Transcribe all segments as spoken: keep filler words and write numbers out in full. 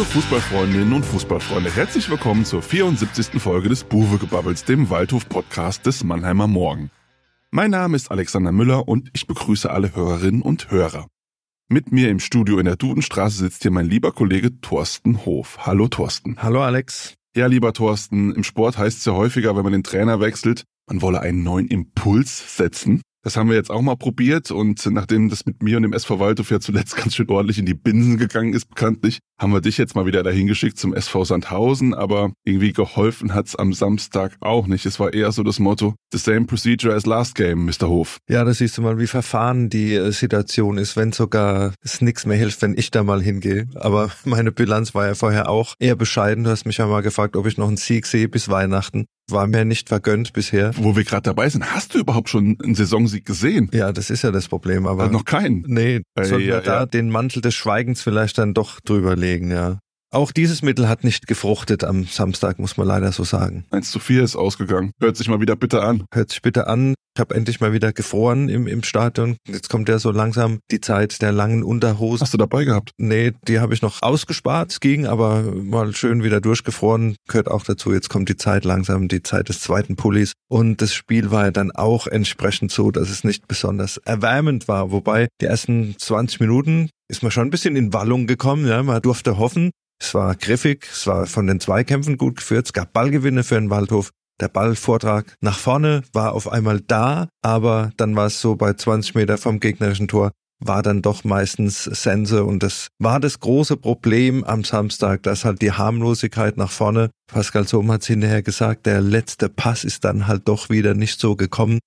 Liebe Fußballfreundinnen und Fußballfreunde, herzlich willkommen zur vierundsiebzigsten Folge des Buwegebubbels, dem Waldhof-Podcast des Mannheimer Morgen. Mein Name ist Alexander Müller und ich begrüße alle Hörerinnen und Hörer. Mit mir im Studio in der Dudenstraße sitzt hier mein lieber Kollege Thorsten Hof. Hallo Thorsten. Hallo Alex. Ja, lieber Thorsten, im Sport heißt es ja häufiger, wenn man den Trainer wechselt, man wolle einen neuen Impuls setzen. Das haben wir jetzt auch mal probiert und nachdem das mit mir und dem S V Waldhof ja zuletzt ganz schön ordentlich in die Binsen gegangen ist, bekanntlich, haben wir dich jetzt mal wieder dahin geschickt zum S V Sandhausen, aber irgendwie geholfen hat's am Samstag auch nicht. Es war eher so das Motto, the same procedure as last game, Mister Hof. Ja, das siehst du mal, wie verfahren die Situation ist, wenn sogar es nichts mehr hilft, wenn ich da mal hingehe. Aber meine Bilanz war ja vorher auch eher bescheiden. Du hast mich ja mal gefragt, ob ich noch einen Sieg sehe bis Weihnachten. War mir nicht vergönnt bisher. Wo wir gerade dabei sind, hast du überhaupt schon einen Saisonsieg gesehen? Ja, das ist ja das Problem. Aber also noch keinen? Nee, äh, sollten wir ja, da ja. den Mantel des Schweigens vielleicht dann doch drüber legen, ja. Auch dieses Mittel hat nicht gefruchtet am Samstag, muss man leider so sagen. eins zu vier ist ausgegangen. Hört sich mal wieder bitte an. Hört sich bitte an. Ich habe endlich mal wieder gefroren im, im Stadion. Jetzt kommt ja so langsam die Zeit der langen Unterhosen. Hast du dabei gehabt? Nee, die habe ich noch ausgespart. Es ging aber mal schön wieder durchgefroren. Gehört auch dazu. Jetzt kommt die Zeit langsam, die Zeit des zweiten Pullis. Und das Spiel war ja dann auch entsprechend so, dass es nicht besonders erwärmend war. Wobei die ersten zwanzig Minuten ist man schon ein bisschen in Wallung gekommen. Ja, man durfte hoffen. Es war griffig, es war von den Zweikämpfen gut geführt, es gab Ballgewinne für den Waldhof. Der Ballvortrag nach vorne war auf einmal da, aber dann war es so bei zwanzig Meter vom gegnerischen Tor, war dann doch meistens Sense und das war das große Problem am Samstag, dass halt die Harmlosigkeit nach vorne, Pascal Sohm hat es hinterher gesagt, der letzte Pass ist dann halt doch wieder nicht so gekommen.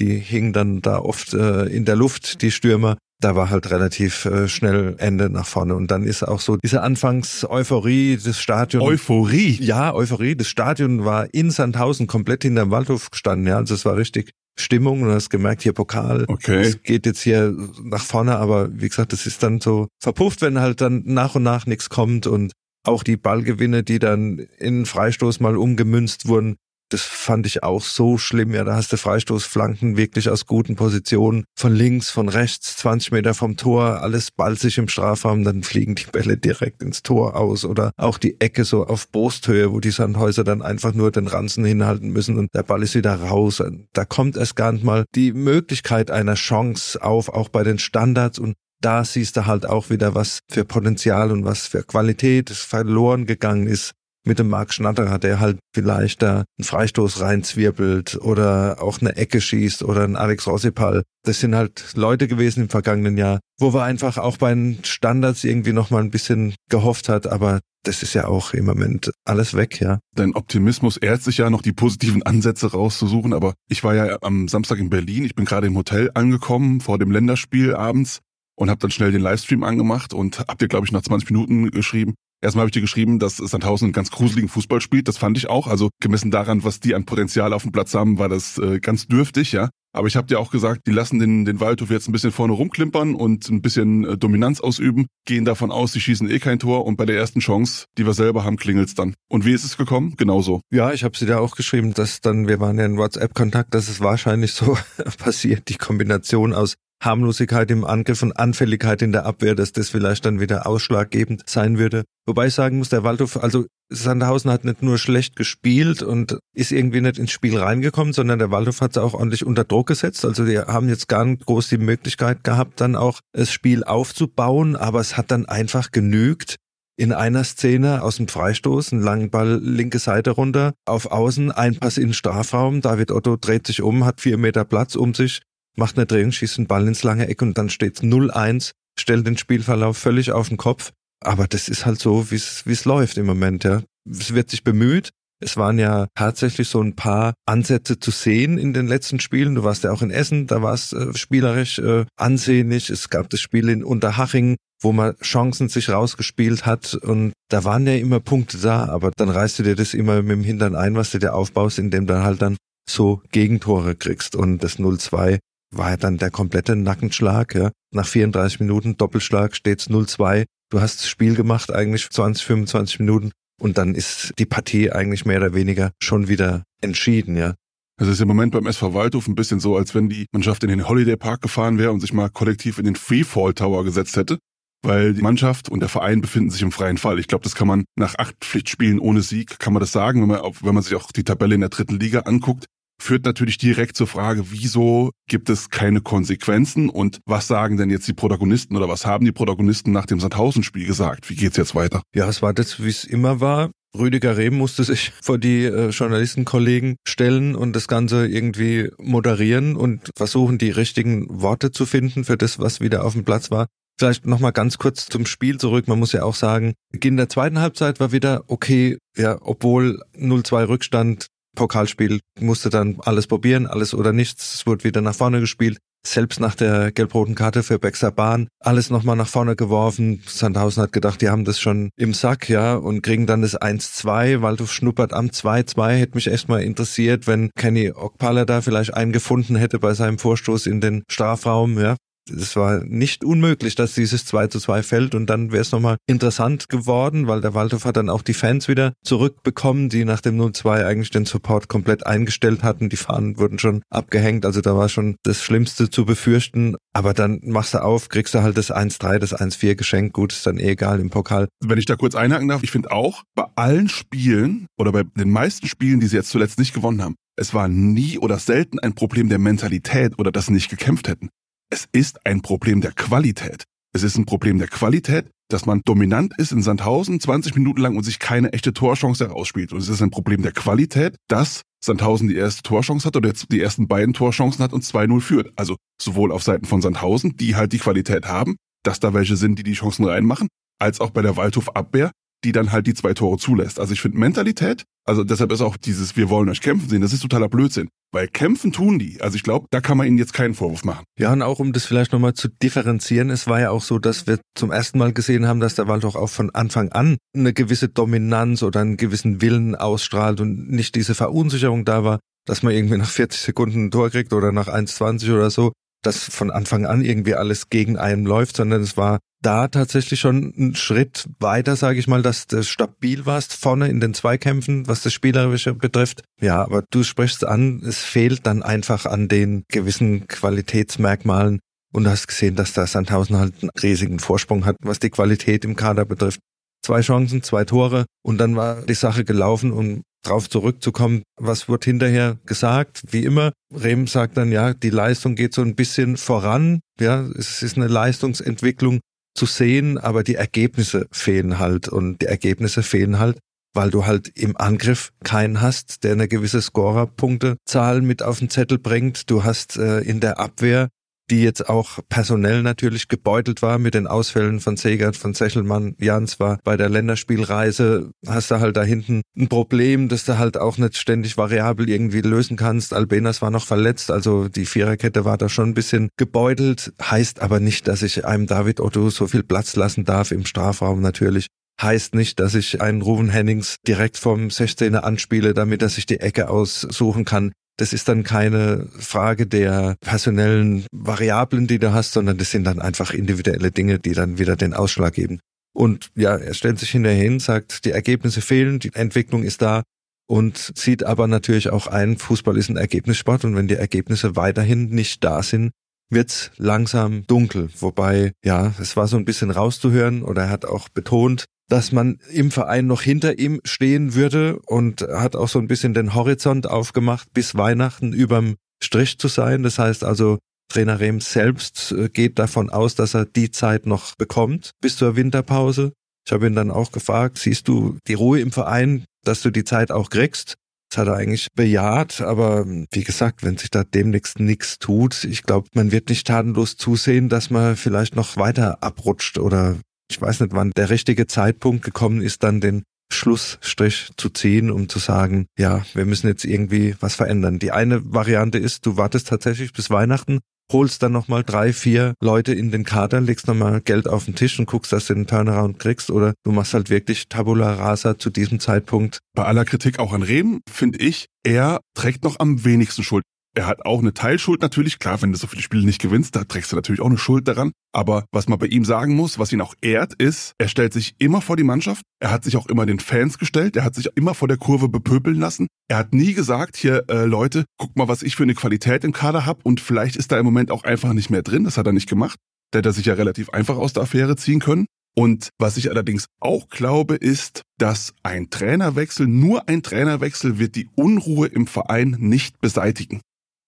Die hingen dann da oft äh, in der Luft, die Stürmer. Da war halt relativ äh, schnell Ende nach vorne und dann ist auch so diese Anfangs-Euphorie des Stadions. Euphorie? Ja, Euphorie. Das Stadion war in Sandhausen komplett hinterm Waldhof gestanden, ja, also es war richtig Stimmung und du hast gemerkt, hier Pokal, okay. Es geht jetzt hier nach vorne, aber wie gesagt, das ist dann so verpufft, wenn halt dann nach und nach nichts kommt und auch die Ballgewinne, die dann in Freistoß mal umgemünzt wurden, das fand ich auch so schlimm. Ja, da hast du Freistoßflanken wirklich aus guten Positionen. Von links, von rechts, zwanzig Meter vom Tor, alles balzig im Strafraum, dann fliegen die Bälle direkt ins Tor aus. Oder auch die Ecke so auf Brusthöhe, wo die Sandhäuser dann einfach nur den Ranzen hinhalten müssen und der Ball ist wieder raus. Da kommt erst gar nicht mal die Möglichkeit einer Chance auf, auch bei den Standards. Und da siehst du halt auch wieder, was für Potenzial und was für Qualität verloren gegangen ist. Mit dem Marc Schnatterer, der halt vielleicht da einen Freistoß reinzwirbelt oder auch eine Ecke schießt oder einen Alex Rosepal. Das sind halt Leute gewesen im vergangenen Jahr, wo wir einfach auch bei den Standards irgendwie nochmal ein bisschen gehofft hat, aber das ist ja auch im Moment alles weg, ja. Dein Optimismus ehrt sich ja noch, die positiven Ansätze rauszusuchen, aber ich war ja am Samstag in Berlin, ich bin gerade im Hotel angekommen vor dem Länderspiel abends und habe dann schnell den Livestream angemacht und hab dir, glaube ich, nach zwanzig Minuten geschrieben, erstmal habe ich dir geschrieben, dass Sandhausen einen ganz gruseligen Fußball spielt. Das fand ich auch. Also gemessen daran, was die an Potenzial auf dem Platz haben, war das äh, ganz dürftig, ja. Aber ich habe dir auch gesagt, die lassen den, den Waldhof jetzt ein bisschen vorne rumklimpern und ein bisschen äh, Dominanz ausüben, gehen davon aus, sie schießen eh kein Tor und bei der ersten Chance, die wir selber haben, klingelt's dann. Und wie ist es gekommen? Genauso. Ja, ich habe sie da auch geschrieben, dass dann, wir waren ja in WhatsApp-Kontakt, dass es wahrscheinlich so passiert, die Kombination aus Harmlosigkeit im Angriff und Anfälligkeit in der Abwehr, dass das vielleicht dann wieder ausschlaggebend sein würde. Wobei ich sagen muss, der Waldhof, also Sandhausen hat nicht nur schlecht gespielt und ist irgendwie nicht ins Spiel reingekommen, sondern der Waldhof hat es auch ordentlich unter Druck gesetzt. Also die haben jetzt gar nicht groß die Möglichkeit gehabt, dann auch das Spiel aufzubauen, aber es hat dann einfach genügt. In einer Szene aus dem Freistoß, einen langen Ball linke Seite runter, auf Außen, Einpass in den Strafraum, David Otto dreht sich um, hat vier Meter Platz um sich, macht eine Drehung, schießt den Ball ins lange Eck und dann steht's null eins, stellt den Spielverlauf völlig auf den Kopf. Aber das ist halt so, wie es läuft im Moment, ja. Es wird sich bemüht. Es waren ja tatsächlich so ein paar Ansätze zu sehen in den letzten Spielen. Du warst ja auch in Essen, da war es äh, spielerisch äh, ansehnlich. Es gab das Spiel in Unterhaching, wo man Chancen sich rausgespielt hat. Und da waren ja immer Punkte da, aber dann reißt du dir das immer mit dem Hintern ein, was du dir aufbaust, indem du halt dann so Gegentore kriegst. Und das null zwei war ja dann der komplette Nackenschlag. Ja. Nach vierunddreißig Minuten Doppelschlag steht's null zwei. Du hast das Spiel gemacht eigentlich zwanzig, fünfundzwanzig Minuten und dann ist die Partie eigentlich mehr oder weniger schon wieder entschieden, ja. Es ist im Moment beim S V Waldhof ein bisschen so, als wenn die Mannschaft in den Holiday Park gefahren wäre und sich mal kollektiv in den Freefall Tower gesetzt hätte. weil die Mannschaft und der Verein befinden sich im freien Fall. Ich glaube, das kann man nach acht Pflichtspielen ohne Sieg, kann man das sagen, wenn man, wenn man sich auch die Tabelle in der dritten Liga anguckt. Führt natürlich direkt zur Frage, wieso gibt es keine Konsequenzen und was sagen denn jetzt die Protagonisten oder was haben die Protagonisten nach dem Sandhausen-Spiel gesagt? Wie geht's jetzt weiter? Ja, es war das, wie es immer war. Rüdiger Rehm musste sich vor die äh, Journalistenkollegen stellen und das Ganze irgendwie moderieren und versuchen, die richtigen Worte zu finden für das, was wieder auf dem Platz war. Vielleicht nochmal ganz kurz zum Spiel zurück. Man muss ja auch sagen, Beginn der zweiten Halbzeit war wieder okay, ja, obwohl null zwei Rückstand, Pokalspiel, musste dann alles probieren, alles oder nichts. Es wurde wieder nach vorne gespielt. Selbst nach der gelb-roten Karte für Bexer Bahn, alles nochmal nach vorne geworfen. Sandhausen hat gedacht, die haben das schon im Sack, ja, und kriegen dann das eins zwei. Waldhof schnuppert am zwei zwei. Hätte mich echt mal interessiert, wenn Kenny Okpala da vielleicht einen gefunden hätte bei seinem Vorstoß in den Strafraum, ja. Es war nicht unmöglich, dass dieses zwei zu zwei fällt und dann wäre es nochmal interessant geworden, weil der Waldhof hat dann auch die Fans wieder zurückbekommen, die nach dem null zwei eigentlich den Support komplett eingestellt hatten. Die Fahnen wurden schon abgehängt, also da war schon das Schlimmste zu befürchten. Aber dann machst du auf, kriegst du halt das eins drei, das eins vier geschenkt. Gut, ist dann eh egal im Pokal. Wenn ich da kurz einhaken darf, ich finde auch, bei allen Spielen oder bei den meisten Spielen, die sie jetzt zuletzt nicht gewonnen haben, es war nie oder selten ein Problem der Mentalität oder dass sie nicht gekämpft hätten. Es ist ein Problem der Qualität. Es ist ein Problem der Qualität, dass man dominant ist in Sandhausen zwanzig Minuten lang und sich keine echte Torchance herausspielt. Und es ist ein Problem der Qualität, dass Sandhausen die erste Torchance hat oder jetzt die ersten beiden Torchancen hat und zwei null führt. Also sowohl auf Seiten von Sandhausen, die halt die Qualität haben, dass da welche sind, die die Chancen reinmachen, als auch bei der Waldhof-Abwehr, die dann halt die zwei Tore zulässt. Also ich finde Mentalität, also deshalb ist auch dieses wir wollen euch kämpfen sehen, das ist totaler Blödsinn. Weil kämpfen tun die. Also ich glaube, da kann man ihnen jetzt keinen Vorwurf machen. Ja, und auch um das vielleicht nochmal zu differenzieren, es war ja auch so, dass wir zum ersten Mal gesehen haben, dass der Waldhof auch von Anfang an eine gewisse Dominanz oder einen gewissen Willen ausstrahlt und nicht diese Verunsicherung da war, dass man irgendwie nach vierzig Sekunden ein Tor kriegt oder nach eins zwanzig oder so, dass von Anfang an irgendwie alles gegen einen läuft, sondern es war da tatsächlich schon ein Schritt weiter, sage ich mal, dass du stabil warst vorne in den Zweikämpfen, was das Spielerische betrifft. Ja, aber du sprichst an, es fehlt dann einfach an den gewissen Qualitätsmerkmalen und du hast gesehen, dass da Sandhausen halt einen riesigen Vorsprung hat, was die Qualität im Kader betrifft. Zwei Chancen, zwei Tore und dann war die Sache gelaufen, um drauf zurückzukommen. Was wird hinterher gesagt? Wie immer, Rehm sagt dann, ja, die Leistung geht so ein bisschen voran. Ja, es ist eine Leistungsentwicklung zu sehen, aber die Ergebnisse fehlen halt und die Ergebnisse fehlen halt, weil du halt im Angriff keinen hast, der eine gewisse Scorerpunktezahl mit auf den Zettel bringt. Du hast äh, in der Abwehr, die jetzt auch personell natürlich gebeutelt war mit den Ausfällen von Segert, von Sechelmann, Jans war bei der Länderspielreise, hast du halt da hinten ein Problem, dass du halt auch nicht ständig variabel irgendwie lösen kannst. Albenas war noch verletzt, also die Viererkette war da schon ein bisschen gebeutelt, heißt aber nicht, dass ich einem David Otto so viel Platz lassen darf im Strafraum natürlich. Heißt nicht, dass ich einen Ruven Hennings direkt vom sechzehner anspiele, damit er sich die Ecke aussuchen kann. Das ist dann keine Frage der personellen Variablen, die du hast, sondern das sind dann einfach individuelle Dinge, die dann wieder den Ausschlag geben. Und ja, er stellt sich hinterher hin, sagt, die Ergebnisse fehlen, die Entwicklung ist da und zieht aber natürlich auch ein, Fußball ist ein Ergebnissport und wenn die Ergebnisse weiterhin nicht da sind, wird's langsam dunkel. Wobei, ja, es war so ein bisschen rauszuhören oder er hat auch betont, dass man im Verein noch hinter ihm stehen würde und hat auch so ein bisschen den Horizont aufgemacht, bis Weihnachten überm Strich zu sein. Das heißt also, Trainer Rehm selbst geht davon aus, dass er die Zeit noch bekommt bis zur Winterpause. Ich habe ihn dann auch gefragt, siehst du die Ruhe im Verein, dass du die Zeit auch kriegst? Das hat er eigentlich bejaht, aber wie gesagt, wenn sich da demnächst nichts tut, ich glaube, man wird nicht tatenlos zusehen, dass man vielleicht noch weiter abrutscht oder ich weiß nicht, wann der richtige Zeitpunkt gekommen ist, dann den Schlussstrich zu ziehen, um zu sagen, ja, wir müssen jetzt irgendwie was verändern. Die eine Variante ist, du wartest tatsächlich bis Weihnachten, holst dann nochmal drei, vier Leute in den Kader, legst nochmal Geld auf den Tisch und guckst, dass du den Turnaround kriegst oder du machst halt wirklich Tabula Rasa zu diesem Zeitpunkt. Bei aller Kritik auch an Rehm, finde ich, er trägt noch am wenigsten Schuld. Er hat auch eine Teilschuld natürlich, klar, wenn du so viele Spiele nicht gewinnst, da trägst du natürlich auch eine Schuld daran. Aber was man bei ihm sagen muss, was ihn auch ehrt, ist, er stellt sich immer vor die Mannschaft, er hat sich auch immer den Fans gestellt, er hat sich immer vor der Kurve bepöbeln lassen. Er hat nie gesagt, hier äh, Leute, guck mal, was ich für eine Qualität im Kader habe und vielleicht ist da im Moment auch einfach nicht mehr drin, das hat er nicht gemacht. Da hätte er sich ja relativ einfach aus der Affäre ziehen können. Und was ich allerdings auch glaube, ist, dass ein Trainerwechsel, nur ein Trainerwechsel wird die Unruhe im Verein nicht beseitigen.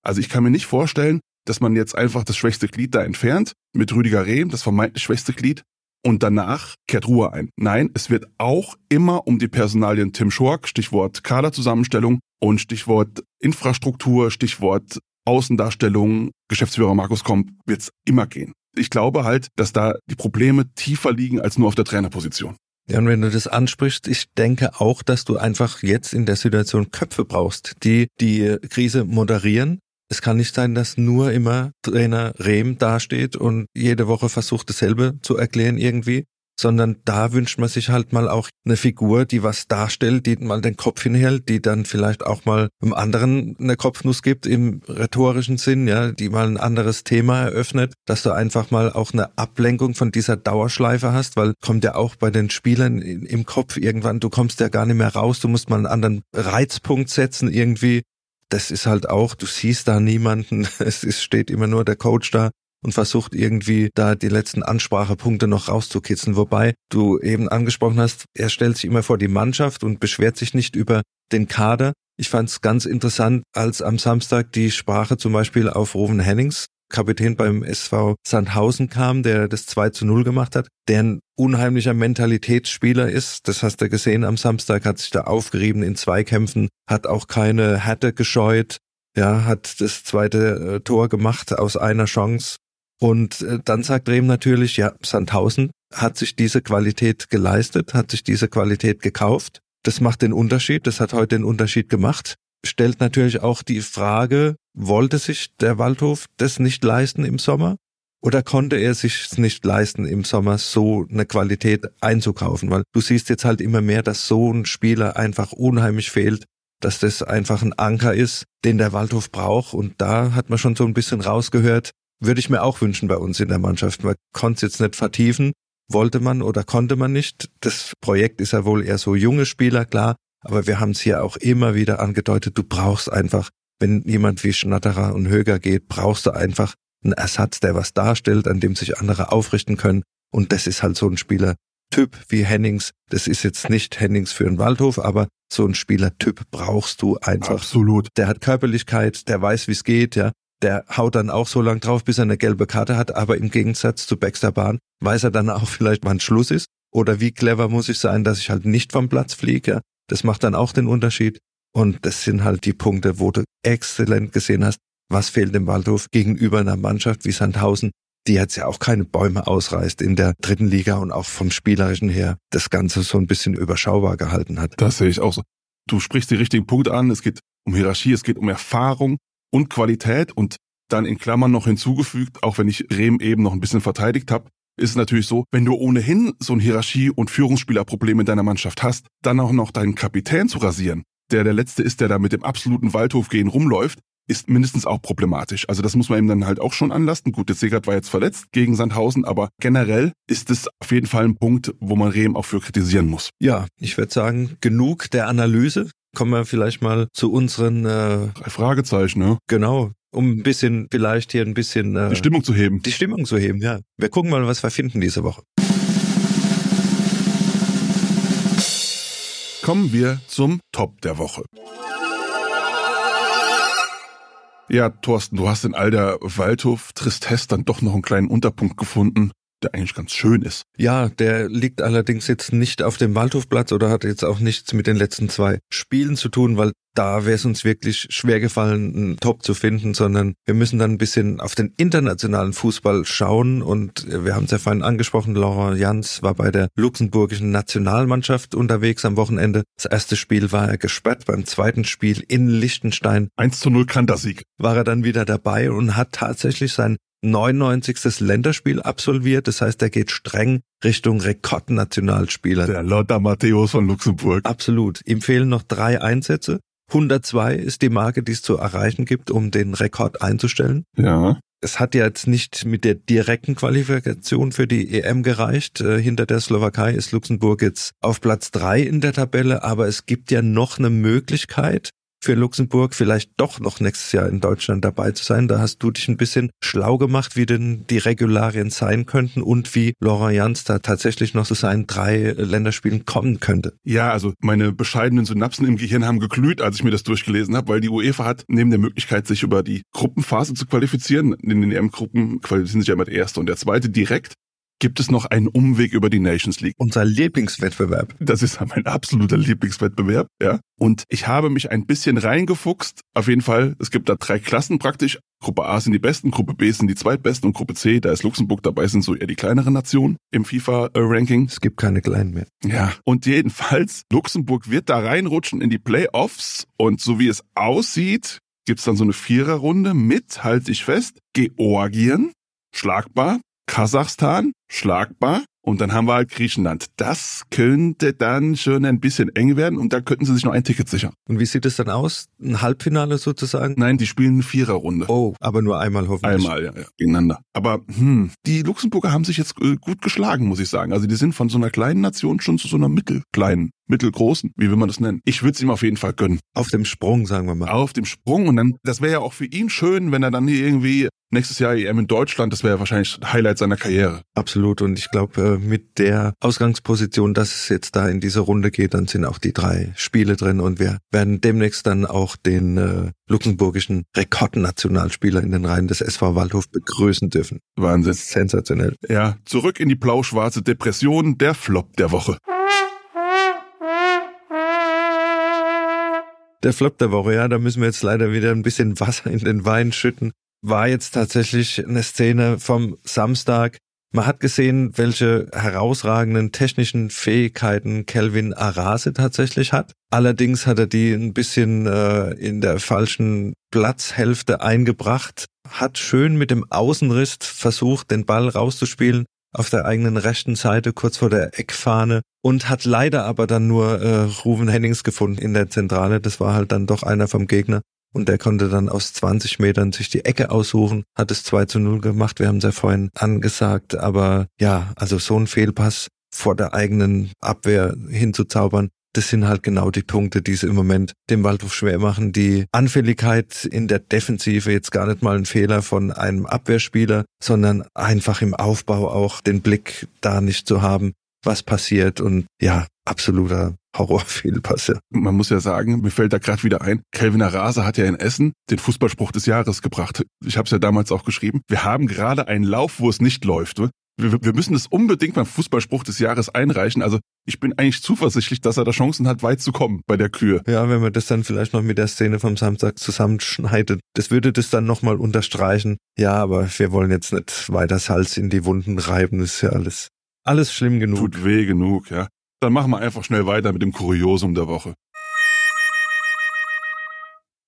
Also ich kann mir nicht vorstellen, dass man jetzt einfach das schwächste Glied da entfernt, mit Rüdiger Rehm, das vermeintlich schwächste Glied, und danach kehrt Ruhe ein. Nein, es wird auch immer um die Personalien Tim Schork, Stichwort Kaderzusammenstellung und Stichwort Infrastruktur, Stichwort Außendarstellung, Geschäftsführer Markus Komp, wird es immer gehen. Ich glaube halt, dass da die Probleme tiefer liegen als nur auf der Trainerposition. Ja, und wenn du das ansprichst, ich denke auch, dass du einfach jetzt in der Situation Köpfe brauchst, die die Krise moderieren. Es kann nicht sein, dass nur immer Trainer Rehm dasteht und jede Woche versucht, dasselbe zu erklären irgendwie, sondern da wünscht man sich halt mal auch eine Figur, die was darstellt, die mal den Kopf hinhält, die dann vielleicht auch mal einem anderen eine Kopfnuss gibt im rhetorischen Sinn, ja, die mal ein anderes Thema eröffnet, dass du einfach mal auch eine Ablenkung von dieser Dauerschleife hast, weil kommt ja auch bei den Spielern im Kopf irgendwann, du kommst ja gar nicht mehr raus, du musst mal einen anderen Reizpunkt setzen irgendwie. Das ist halt auch, du siehst da niemanden, es ist, steht immer nur der Coach da und versucht irgendwie da die letzten Ansprachepunkte noch rauszukitzeln. Wobei du eben angesprochen hast, er stellt sich immer vor die Mannschaft und beschwert sich nicht über den Kader. Ich fand es ganz interessant, als am Samstag die Sprache zum Beispiel auf Ruven Hennings, Kapitän beim S V Sandhausen, kam, der das zwei zu null gemacht hat, der ein unheimlicher Mentalitätsspieler ist. Das hast du gesehen am Samstag, hat sich da aufgerieben in Zweikämpfen, hat auch keine Härte gescheut, ja, hat das zweite äh, Tor gemacht aus einer Chance. Und äh, dann sagt Rehm natürlich, ja, Sandhausen hat sich diese Qualität geleistet, hat sich diese Qualität gekauft. Das macht den Unterschied, das hat heute den Unterschied gemacht. Stellt natürlich auch die Frage, wollte sich der Waldhof das nicht leisten im Sommer oder konnte er sich es nicht leisten im Sommer, so eine Qualität einzukaufen? Weil du siehst jetzt halt immer mehr, dass so ein Spieler einfach unheimlich fehlt, dass das einfach ein Anker ist, den der Waldhof braucht. Und da hat man schon so ein bisschen rausgehört, würde ich mir auch wünschen bei uns in der Mannschaft. Man konnte es jetzt nicht vertiefen, wollte man oder konnte man nicht. Das Projekt ist ja wohl eher so junge Spieler, klar. Aber wir haben es hier auch immer wieder angedeutet, du brauchst einfach, wenn jemand wie Schnatterer und Höger geht, brauchst du einfach einen Ersatz, der was darstellt, an dem sich andere aufrichten können. Und das ist halt so ein Spielertyp wie Hennings. Das ist jetzt nicht Hennings für den Waldhof, aber so ein Spielertyp brauchst du einfach. Absolut. Der hat Körperlichkeit, der weiß, wie es geht, ja. Der haut dann auch so lang drauf, bis er eine gelbe Karte hat, aber im Gegensatz zu Bexer Bahn weiß er dann auch vielleicht, wann Schluss ist. Oder wie clever muss ich sein, dass ich halt nicht vom Platz fliege, ja. Das macht dann auch den Unterschied und das sind halt die Punkte, wo du exzellent gesehen hast, was fehlt dem Waldhof gegenüber einer Mannschaft wie Sandhausen, die jetzt ja auch keine Bäume ausreißt in der dritten Liga und auch vom Spielerischen her das Ganze so ein bisschen überschaubar gehalten hat. Das sehe ich auch so. Du sprichst die richtigen Punkte an, es geht um Hierarchie, es geht um Erfahrung und Qualität und dann in Klammern noch hinzugefügt, auch wenn ich Rehm eben noch ein bisschen verteidigt habe, ist es natürlich so, wenn du ohnehin so ein Hierarchie- und Führungsspielerproblem in deiner Mannschaft hast, dann auch noch deinen Kapitän zu rasieren, der der Letzte ist, der da mit dem absoluten Waldhofgehen rumläuft, ist mindestens auch problematisch. Also das muss man ihm dann halt auch schon anlasten. Gut, der Segert war jetzt verletzt gegen Sandhausen, aber generell ist es auf jeden Fall ein Punkt, wo man Rehm auch für kritisieren muss. Ja, ich würde sagen, genug der Analyse. Kommen wir vielleicht mal zu unseren... Äh, Drei Fragezeichen, ne? Genau. Um ein bisschen, vielleicht hier ein bisschen... Äh, die Stimmung zu heben. Die Stimmung zu heben, ja. Wir gucken mal, was wir finden diese Woche. Kommen wir zum Top der Woche. Ja, Thorsten, du hast in all der Waldhof-Tristesse dann doch noch einen kleinen Unterpunkt gefunden, der eigentlich ganz schön ist. Ja, der liegt allerdings jetzt nicht auf dem Waldhofplatz oder hat jetzt auch nichts mit den letzten zwei Spielen zu tun, weil da wäre es uns wirklich schwer gefallen, einen Top zu finden, sondern wir müssen dann ein bisschen auf den internationalen Fußball schauen und wir haben es ja vorhin angesprochen, Laurent Jans war bei der luxemburgischen Nationalmannschaft unterwegs am Wochenende. Das erste Spiel war er gesperrt, beim zweiten Spiel in Liechtenstein. eins zu null Kantersieg. War er dann wieder dabei und hat tatsächlich sein neunundneunzigsten Länderspiel absolviert. Das heißt, er geht streng Richtung Rekordnationalspieler. Der Lothar Matthäus von Luxemburg. Absolut. Ihm fehlen noch drei Einsätze. hundertzwei ist die Marke, die es zu erreichen gibt, um den Rekord einzustellen. Ja. Es hat ja jetzt nicht mit der direkten Qualifikation für die E M gereicht. Hinter der Slowakei ist Luxemburg jetzt auf Platz drei in der Tabelle, aber es gibt ja noch eine Möglichkeit für Luxemburg vielleicht doch noch nächstes Jahr in Deutschland dabei zu sein. Da hast du dich ein bisschen schlau gemacht, wie denn die Regularien sein könnten und wie Laurent Jans da tatsächlich noch zu seinen drei Länderspielen kommen könnte. Ja, also meine bescheidenen Synapsen im Gehirn haben geglüht, als ich mir das durchgelesen habe, weil die UEFA hat neben der Möglichkeit, sich über die Gruppenphase zu qualifizieren, in den E M-Gruppen qualifizieren sich ja immer der Erste und der Zweite direkt, gibt es noch einen Umweg über die Nations League. Unser Lieblingswettbewerb. Das ist mein absoluter Lieblingswettbewerb, ja. Und ich habe mich ein bisschen reingefuchst. Auf jeden Fall, es gibt da drei Klassen praktisch. Gruppe A sind die Besten, Gruppe B sind die Zweitbesten und Gruppe C, da ist Luxemburg dabei, sind so eher die kleineren Nationen im FIFA-Ranking. Es gibt keine kleinen mehr. Ja, und jedenfalls, Luxemburg wird da reinrutschen in die Playoffs und so wie es aussieht, gibt es dann so eine Viererrunde mit, halte ich fest, Georgien, schlagbar, Kasachstan, schlagbar und dann haben wir halt Griechenland. Das könnte dann schon ein bisschen eng werden und da könnten sie sich noch ein Ticket sichern. Und wie sieht es dann aus? Ein Halbfinale sozusagen? Nein, die spielen eine Viererrunde. Oh, aber nur einmal hoffentlich. Einmal, ja, ja, gegeneinander. Aber hm, die Luxemburger haben sich jetzt äh, gut geschlagen, muss ich sagen. Also die sind von so einer kleinen Nation schon zu so einer mittelkleinen, mittelgroßen, wie will man das nennen? Ich würde es ihm auf jeden Fall gönnen. Auf dem Sprung, sagen wir mal. Auf dem Sprung und dann, das wäre ja auch für ihn schön, wenn er dann hier irgendwie nächstes Jahr E M in Deutschland, das wäre ja wahrscheinlich Highlight seiner Karriere. Absolut. Und ich glaube, mit der Ausgangsposition, dass es jetzt da in diese Runde geht, dann sind auch die drei Spiele drin. Und wir werden demnächst dann auch den äh, luxemburgischen Rekordnationalspieler in den Reihen des S V Waldhof begrüßen dürfen. Wahnsinn. Sensationell. Ja, zurück in die blau-schwarze Depression, der Flop der Woche. Der Flop der Woche, ja, da müssen wir jetzt leider wieder ein bisschen Wasser in den Wein schütten. War jetzt tatsächlich eine Szene vom Samstag. Man hat gesehen, welche herausragenden technischen Fähigkeiten Kelvin Arase tatsächlich hat. Allerdings hat er die ein bisschen äh, in der falschen Platzhälfte eingebracht, hat schön mit dem Außenriss versucht, den Ball rauszuspielen auf der eigenen rechten Seite, kurz vor der Eckfahne und hat leider aber dann nur äh, Ruven Hennings gefunden in der Zentrale. Das war halt dann doch einer vom Gegner. Und der konnte dann aus zwanzig Metern sich die Ecke aussuchen, hat es zwei zu null gemacht, wir haben es ja vorhin angesagt, aber ja, also so ein Fehlpass vor der eigenen Abwehr hinzuzaubern, das sind halt genau die Punkte, die es im Moment dem Waldhof schwer machen. Die Anfälligkeit in der Defensive, jetzt gar nicht mal ein Fehler von einem Abwehrspieler, sondern einfach im Aufbau auch den Blick da nicht zu haben, was passiert und ja, absoluter Horrorfehlpass. Man muss ja sagen, mir fällt da gerade wieder ein, Kelvin Arase hat ja in Essen den Fußballspruch des Jahres gebracht. Ich habe es ja damals auch geschrieben. Wir haben gerade einen Lauf, wo es nicht läuft. Wir, wir müssen das unbedingt beim Fußballspruch des Jahres einreichen. Also ich bin eigentlich zuversichtlich, dass er da Chancen hat, weit zu kommen bei der Kür. Ja, wenn man das dann vielleicht noch mit der Szene vom Samstag zusammenschneidet, das würde das dann nochmal unterstreichen. Ja, aber wir wollen jetzt nicht weiter Salz in die Wunden reiben. Das ist ja alles, alles schlimm genug. Tut weh genug, ja. Dann machen wir einfach schnell weiter mit dem Kuriosum der Woche.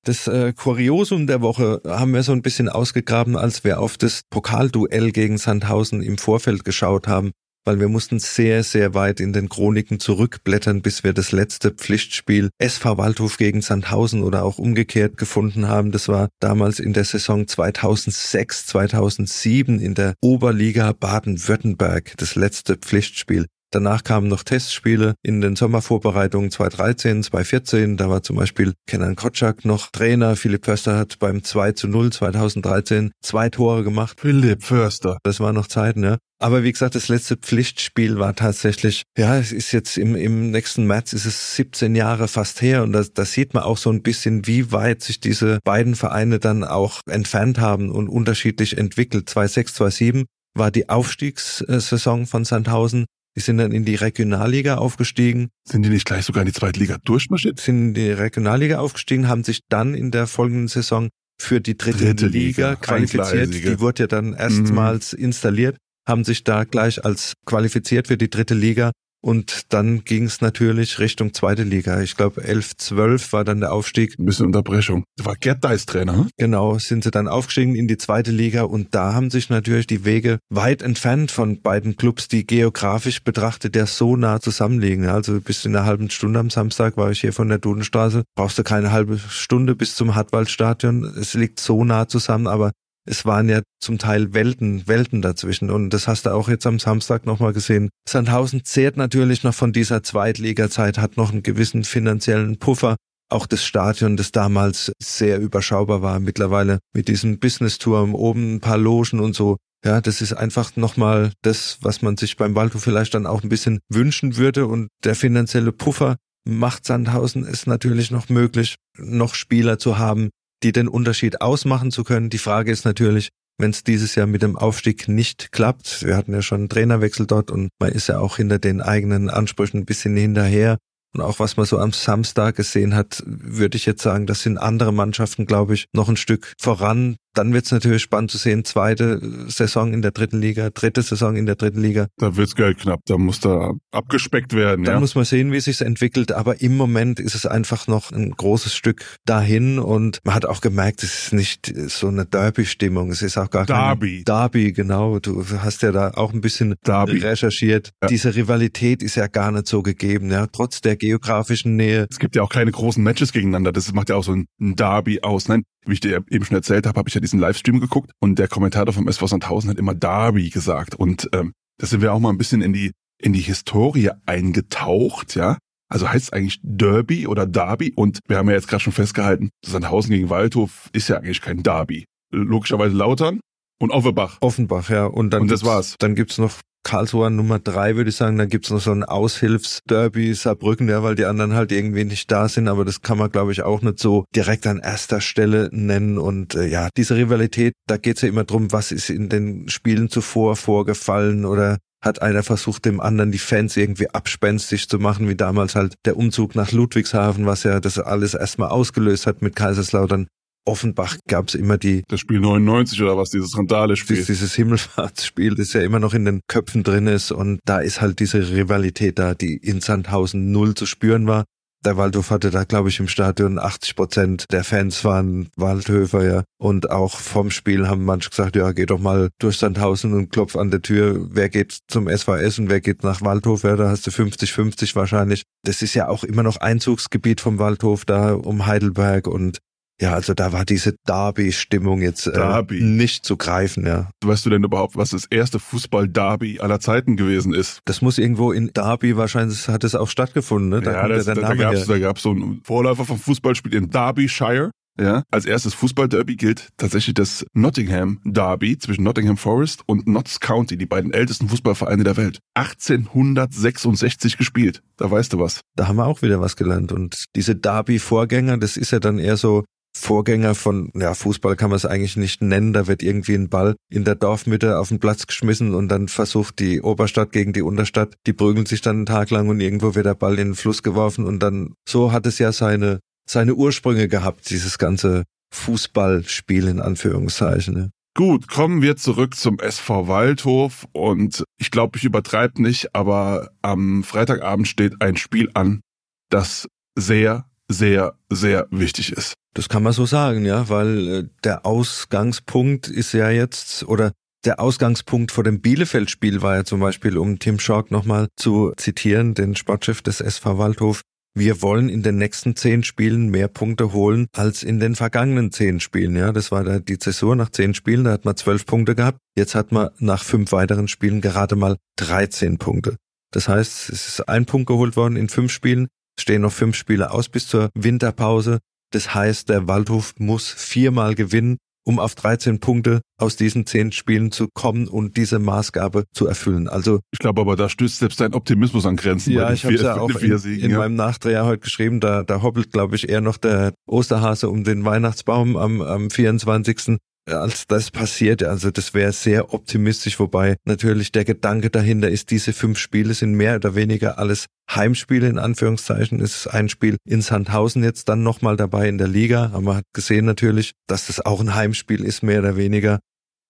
Das äh, Kuriosum der Woche haben wir so ein bisschen ausgegraben, als wir auf das Pokalduell gegen Sandhausen im Vorfeld geschaut haben, weil wir mussten sehr, sehr weit in den Chroniken zurückblättern, bis wir das letzte Pflichtspiel S V Waldhof gegen Sandhausen oder auch umgekehrt gefunden haben. Das war damals in der Saison zweitausendsechs, zweitausendsieben in der Oberliga Baden-Württemberg, das letzte Pflichtspiel. Danach kamen noch Testspiele in den Sommervorbereitungen zweitausenddreizehn, zweitausendvierzehn. Da war zum Beispiel Kenan Kocak noch Trainer. Philipp Förster hat beim zwei zu null zweitausenddreizehn zwei Tore gemacht. Philipp Förster. Das waren noch Zeiten, ja. Aber wie gesagt, das letzte Pflichtspiel war tatsächlich, ja, es ist jetzt im, im nächsten März ist es siebzehn Jahre fast her. Und da das sieht man auch so ein bisschen, wie weit sich diese beiden Vereine dann auch entfernt haben und unterschiedlich entwickelt. zweitausendsechs, zweitausendsieben war die Aufstiegssaison von Sandhausen. Die sind dann in die Regionalliga aufgestiegen. Sind die nicht gleich sogar in die Zweitliga durchmarschiert? Sind in die Regionalliga aufgestiegen, haben sich dann in der folgenden Saison für die dritte, dritte Liga, Liga qualifiziert. Die wurde ja dann erstmals mhm. installiert, haben sich da gleich als qualifiziert für die dritte Liga. Und dann ging es natürlich Richtung zweite Liga. Ich glaube, elf, zwölf war dann der Aufstieg. Ein bisschen Unterbrechung. Das war Gerd Deistrainer, ne? Genau, sind sie dann aufgestiegen in die zweite Liga. Und da haben sich natürlich die Wege weit entfernt von beiden Clubs, die geografisch betrachtet ja so nah zusammenliegen. Also bis in einer halben Stunde am Samstag war ich hier von der Dudenstraße. Brauchst du keine halbe Stunde bis zum Hartwaldstadion. Es liegt so nah zusammen, aber es waren ja zum Teil Welten, Welten dazwischen. Und das hast du auch jetzt am Samstag nochmal gesehen. Sandhausen zehrt natürlich noch von dieser Zweitliga-Zeit, hat noch einen gewissen finanziellen Puffer, Auch das Stadion, das damals sehr überschaubar war, mittlerweile mit diesem Business-Turm, oben ein paar Logen und so. Ja, das ist einfach nochmal das, was man sich beim Waldhof vielleicht dann auch ein bisschen wünschen würde. Und der finanzielle Puffer macht Sandhausen es natürlich noch möglich, noch Spieler zu haben, die den Unterschied ausmachen zu können. Die Frage ist natürlich, wenn es dieses Jahr mit dem Aufstieg nicht klappt, wir hatten ja schon einen Trainerwechsel dort und man ist ja auch hinter den eigenen Ansprüchen ein bisschen hinterher. Und auch was man so am Samstag gesehen hat, würde ich jetzt sagen, das sind andere Mannschaften, glaube ich, noch ein Stück voran. Dann wird es natürlich spannend zu sehen, zweite Saison in der dritten Liga, dritte Saison in der dritten Liga. Da wird es Geld knapp, da muss da abgespeckt werden. Dann ja. muss man sehen, wie es sich entwickelt, aber im Moment ist es einfach noch ein großes Stück dahin und man hat auch gemerkt, es ist nicht so eine Derby-Stimmung, es ist auch gar kein Derby. Derby, genau, du hast ja da auch ein bisschen Derby recherchiert. Ja. Diese Rivalität ist ja gar nicht so gegeben, ja, trotz der geografischen Nähe. Es gibt ja auch keine großen Matches gegeneinander, das macht ja auch so ein Derby aus. Nein, wie ich dir eben schon erzählt habe, habe ich ja diesen Livestream geguckt und der Kommentator vom S V Sandhausen hat immer Derby gesagt und ähm, da sind wir auch mal ein bisschen in die in die Historie eingetaucht, ja. Also heißt es eigentlich Derby oder Derby und wir haben ja jetzt gerade schon festgehalten, Sandhausen gegen Waldhof ist ja eigentlich kein Derby. Logischerweise Lautern und Offenbach. Offenbach, ja. Und dann und das war's. Dann gibt's noch Karlsruhe Nummer drei, würde ich sagen, da gibt's noch so ein Aushilfsderby Saarbrücken, ja, weil die anderen halt irgendwie nicht da sind, aber das kann man, glaube ich, auch nicht so direkt an erster Stelle nennen und äh, ja, diese Rivalität, da geht's ja immer drum, was ist in den Spielen zuvor vorgefallen oder hat einer versucht, dem anderen die Fans irgendwie abspenstig zu machen, wie damals halt der Umzug nach Ludwigshafen, was ja das alles erstmal ausgelöst hat mit Kaiserslautern. Offenbach gab es immer die... Das Spiel neunundneunzig oder was, dieses Randale-Spiel. Dieses, dieses Himmelfahrtsspiel, das ja immer noch in den Köpfen drin ist und da ist halt diese Rivalität da, die in Sandhausen null zu spüren war. Der Waldhof hatte da, glaube ich, im Stadion achtzig Prozent der Fans waren Waldhöfer, ja. Und auch vom Spiel haben manche gesagt, ja, geh doch mal durch Sandhausen und klopf an der Tür. Wer geht zum S V S und wer geht nach Waldhof? Ja, da hast du fünfzig fünfzig wahrscheinlich. Das ist ja auch immer noch Einzugsgebiet vom Waldhof da um Heidelberg und ja, also da war diese Derby-Stimmung jetzt Derby. äh, nicht zu greifen, ja. Weißt du denn überhaupt, was das erste Fußball-Derby aller Zeiten gewesen ist? Das muss irgendwo in Derby, wahrscheinlich hat es auch stattgefunden, ne? Da ja, das, ja der da, Name da gab's, da gab's so einen Vorläufer vom Fußballspiel in Derbyshire. Ja, als erstes Fußball-Derby gilt tatsächlich das Nottingham-Derby zwischen Nottingham Forest und Notts County, die beiden ältesten Fußballvereine der Welt. achtzehnhundertsechsundsechzig gespielt, da weißt du was. Da haben wir auch wieder was gelernt und diese Derby-Vorgänger, das ist ja dann eher so Vorgänger von, ja, Fußball kann man es eigentlich nicht nennen, da wird irgendwie ein Ball in der Dorfmitte auf den Platz geschmissen und dann versucht die Oberstadt gegen die Unterstadt, die prügeln sich dann einen Tag lang und irgendwo wird der Ball in den Fluss geworfen und dann, so hat es ja seine, seine Ursprünge gehabt, dieses ganze Fußballspiel in Anführungszeichen, ne? Gut, kommen wir zurück zum S V Waldhof und ich glaube, ich übertreibe nicht, aber am Freitagabend steht ein Spiel an, das sehr, sehr, sehr wichtig ist. Das kann man so sagen, ja, weil der Ausgangspunkt ist ja jetzt, oder der Ausgangspunkt vor dem Bielefeld-Spiel war ja zum Beispiel, um Tim Schork nochmal zu zitieren, den Sportchef des S V Waldhof, wir wollen in den nächsten zehn Spielen mehr Punkte holen als in den vergangenen zehn Spielen. Ja, das war da die Zäsur nach zehn Spielen, da hat man zwölf Punkte gehabt, jetzt hat man nach fünf weiteren Spielen gerade mal dreizehn Punkte. Das heißt, es ist ein Punkt geholt worden in fünf Spielen, es stehen noch fünf Spiele aus bis zur Winterpause. Das heißt, der Waldhof muss viermal gewinnen, um auf dreizehn Punkte aus diesen zehn Spielen zu kommen und diese Maßgabe zu erfüllen. Also ich glaube aber, da stößt selbst dein Optimismus an Grenzen. Ja, ich habe es ja auch in, Siegen, in ja. meinem Nachdreher heute geschrieben, da, da hoppelt, glaube ich, eher noch der Osterhase um den Weihnachtsbaum am, am vierundzwanzigsten als das passiert. Also das wäre sehr optimistisch, wobei natürlich der Gedanke dahinter ist, diese fünf Spiele sind mehr oder weniger alles Heimspiele, in Anführungszeichen. Es ist ein Spiel in Sandhausen jetzt dann nochmal dabei in der Liga, aber man hat gesehen natürlich, dass das auch ein Heimspiel ist, mehr oder weniger.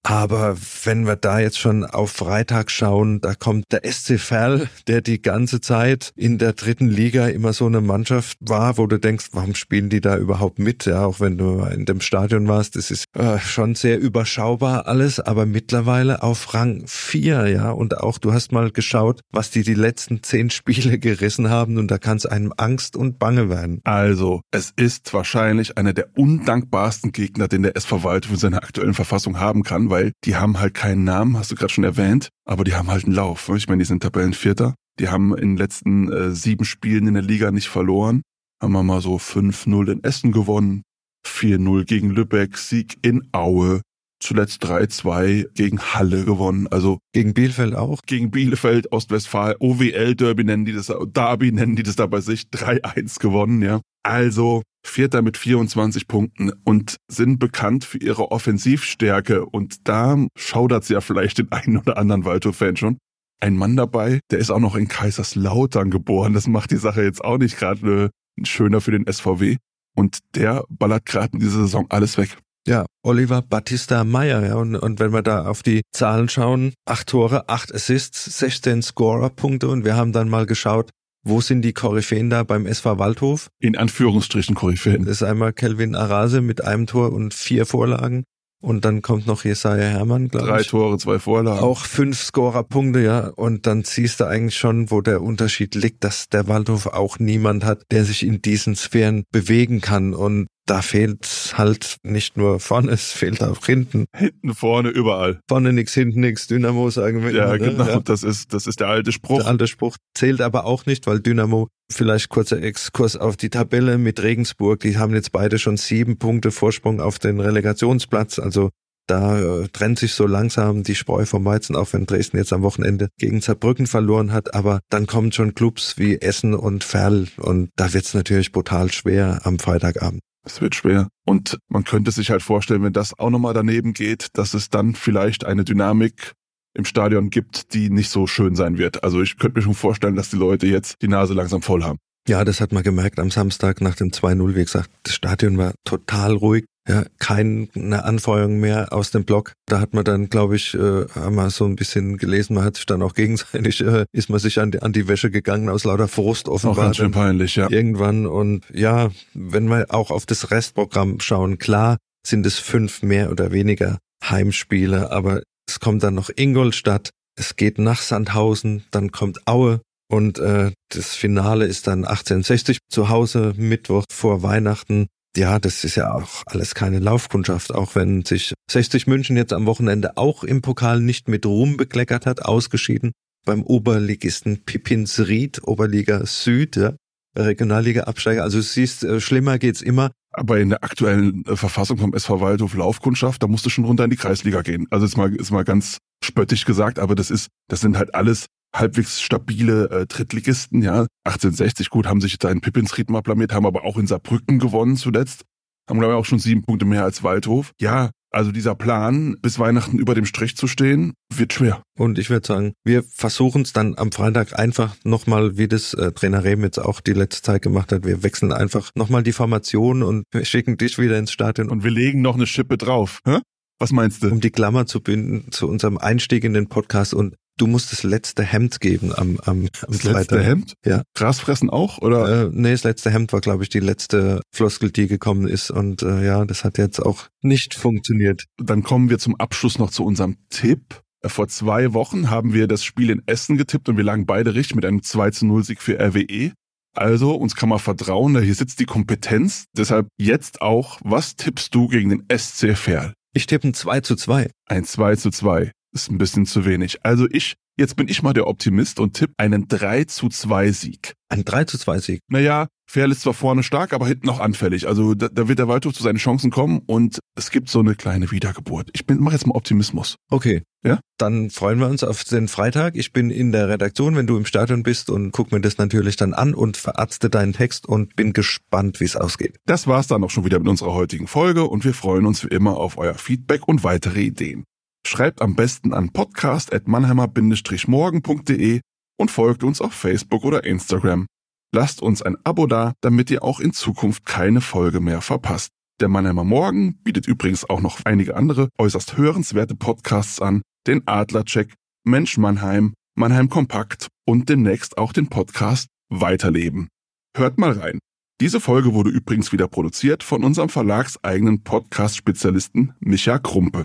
Aber wenn wir da jetzt schon auf Freitag schauen, da kommt der S C Verl, der die ganze Zeit in der dritten Liga immer so eine Mannschaft war, wo du denkst, warum spielen die da überhaupt mit? Ja, auch wenn du in dem Stadion warst, das ist äh, schon sehr überschaubar alles, aber mittlerweile auf Rang vier, ja. Und auch du hast mal geschaut, was die die letzten zehn Spiele gerissen haben und da kann es einem Angst und Bange werden. Also, es ist wahrscheinlich einer der undankbarsten Gegner, den der S V Waldhof in seiner aktuellen Verfassung haben kann, weil die haben halt keinen Namen, hast du gerade schon erwähnt, aber die haben halt einen Lauf. Ich meine, die sind Tabellenvierter. Die haben in den letzten äh, sieben Spielen in der Liga nicht verloren, haben wir mal so fünf null in Essen gewonnen, vier null gegen Lübeck, Sieg in Aue, zuletzt drei zwei gegen Halle gewonnen. Also gegen Bielefeld auch? Gegen Bielefeld, Ostwestfalen, O W L-Derby nennen die das, Derby nennen die das da bei sich, drei eins gewonnen, ja. Also Vierter mit vierundzwanzig Punkten und sind bekannt für ihre Offensivstärke. Und da schaudert es ja vielleicht den einen oder anderen Waldhof-Fan schon. Ein Mann dabei, der ist auch noch in Kaiserslautern geboren. Das macht die Sache jetzt auch nicht gerade schöner für den S V W. Und der ballert gerade in dieser Saison alles weg. Ja, Oliver Batista Meier. Ja. Und, und wenn wir da auf die Zahlen schauen, acht Tore, acht Assists, sechzehn Scorer-Punkte. Und wir haben dann mal geschaut, wo sind die Koryphäen da beim S V Waldhof? In Anführungsstrichen Koryphäen. Das ist einmal Kelvin Arase mit einem Tor und vier Vorlagen. Und dann kommt noch Jesaja Herrmann, glaube ich. Drei Tore, zwei Vorlagen. Auch fünf Scorerpunkte, ja. Und dann siehst du eigentlich schon, wo der Unterschied liegt, dass der Waldhof auch niemand hat, der sich in diesen Sphären bewegen kann. Und da fehlt halt nicht nur vorne, es fehlt auch hinten. Hinten, vorne, überall. Vorne nix, hinten nix, Dynamo sagen wir. Ja, immer, genau, ja. Das ist, das ist der alte Spruch. Der alte Spruch zählt aber auch nicht, weil Dynamo, vielleicht kurzer Exkurs auf die Tabelle mit Regensburg, die haben jetzt beide schon sieben Punkte Vorsprung auf den Relegationsplatz, also da äh, trennt sich so langsam die Spreu vom Weizen, auch wenn Dresden jetzt am Wochenende gegen Saarbrücken verloren hat. Aber dann kommen schon Clubs wie Essen und Verl und da wird's natürlich brutal schwer am Freitagabend. Es wird schwer. Und man könnte sich halt vorstellen, wenn das auch nochmal daneben geht, dass es dann vielleicht eine Dynamik im Stadion gibt, die nicht so schön sein wird. Also ich könnte mir schon vorstellen, dass die Leute jetzt die Nase langsam voll haben. Ja, das hat man gemerkt am Samstag nach dem zwei null. Wie gesagt, das Stadion war total ruhig. Ja, keine Anfeuerung mehr aus dem Block. Da hat man dann, glaube ich, äh, haben wir so ein bisschen gelesen, man hat sich dann auch gegenseitig, äh, ist man sich an die, an die Wäsche gegangen aus lauter Frust offenbar. Auch ganz schön peinlich, ja. Irgendwann. Und ja, wenn wir auch auf das Restprogramm schauen, klar sind es fünf mehr oder weniger Heimspiele, aber es kommt dann noch Ingolstadt, es geht nach Sandhausen, dann kommt Aue. Und äh, das Finale ist dann achtzehnhundertsechzig zu Hause, Mittwoch vor Weihnachten. Ja, das ist ja auch alles keine Laufkundschaft, auch wenn sich sechzig München jetzt am Wochenende auch im Pokal nicht mit Ruhm bekleckert hat, ausgeschieden beim Oberligisten Pippinsried, Oberliga Süd, ja, Regionalliga-Absteiger. Also du siehst, äh, schlimmer geht's immer. Aber in der aktuellen äh, Verfassung vom S V Waldhof Laufkundschaft, da musst du schon runter in die Kreisliga gehen. Also ist mal, ist mal ganz spöttisch gesagt, aber das ist, das sind halt alles halbwegs stabile äh, Drittligisten, ja. achtzehnhundertsechzig, gut, haben sich da in Pippinsried mal blamiert, haben aber auch in Saarbrücken gewonnen zuletzt. Haben, glaube ich, auch schon sieben Punkte mehr als Waldhof. Ja, also dieser Plan, bis Weihnachten über dem Strich zu stehen, wird schwer. Und ich würde sagen, wir versuchen es dann am Freitag einfach nochmal, wie das äh, Trainer Rehm jetzt auch die letzte Zeit gemacht hat. Wir wechseln einfach nochmal die Formation und schicken dich wieder ins Stadion. Und wir legen noch eine Schippe drauf. Hä? Was meinst du? Um die Klammer zu binden zu unserem Einstieg in den Podcast. Und du musst das letzte Hemd geben am am, am das Freitag. Letzte Hemd? Ja. Grasfressen auch, oder? Äh, nee, das letzte Hemd war, glaube ich, die letzte Floskel, die gekommen ist. Und äh, ja, das hat jetzt auch nicht funktioniert. Dann kommen wir zum Abschluss noch zu unserem Tipp. Vor zwei Wochen haben wir das Spiel in Essen getippt und wir lagen beide richtig mit einem zwei zu null Sieg für R W E. Also, uns kann man vertrauen, da hier sitzt die Kompetenz. Deshalb jetzt auch, was tippst du gegen den S C Verl? Ich tippe ein zwei zu zwei. Ein zwei zu zwei. Ist ein bisschen zu wenig. Also ich, jetzt bin ich mal der Optimist und tippe einen drei zu zwei Sieg. Ein drei zu zwei Sieg? Naja, Verl ist zwar vorne stark, aber hinten noch anfällig. Also da, da wird der Waldhof zu seinen Chancen kommen und es gibt so eine kleine Wiedergeburt. Ich bin, mach jetzt mal Optimismus. Okay. Ja? Dann freuen wir uns auf den Freitag. Ich bin in der Redaktion, wenn du im Stadion bist, und guck mir das natürlich dann an und verarzte deinen Text und bin gespannt, wie es ausgeht. Das war's dann auch schon wieder mit unserer heutigen Folge und wir freuen uns wie immer auf euer Feedback und weitere Ideen. Schreibt am besten an podcast at mannheimer dash morgen punkt de und folgt uns auf Facebook oder Instagram. Lasst uns ein Abo da, damit ihr auch in Zukunft keine Folge mehr verpasst. Der Mannheimer Morgen bietet übrigens auch noch einige andere äußerst hörenswerte Podcasts an, den Adlercheck, Mensch Mannheim, Mannheim Kompakt und demnächst auch den Podcast Weiterleben. Hört mal rein. Diese Folge wurde übrigens wieder produziert von unserem verlagseigenen Podcast-Spezialisten Micha Krumpe.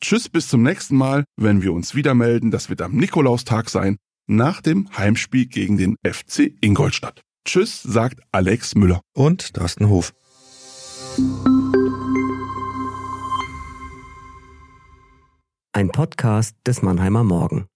Tschüss, bis zum nächsten Mal, wenn wir uns wieder melden. Das wird am Nikolaustag sein, nach dem Heimspiel gegen den F C Ingolstadt. Tschüss, sagt Alex Müller. Und Thorsten Hof. Ein Podcast des Mannheimer Morgen.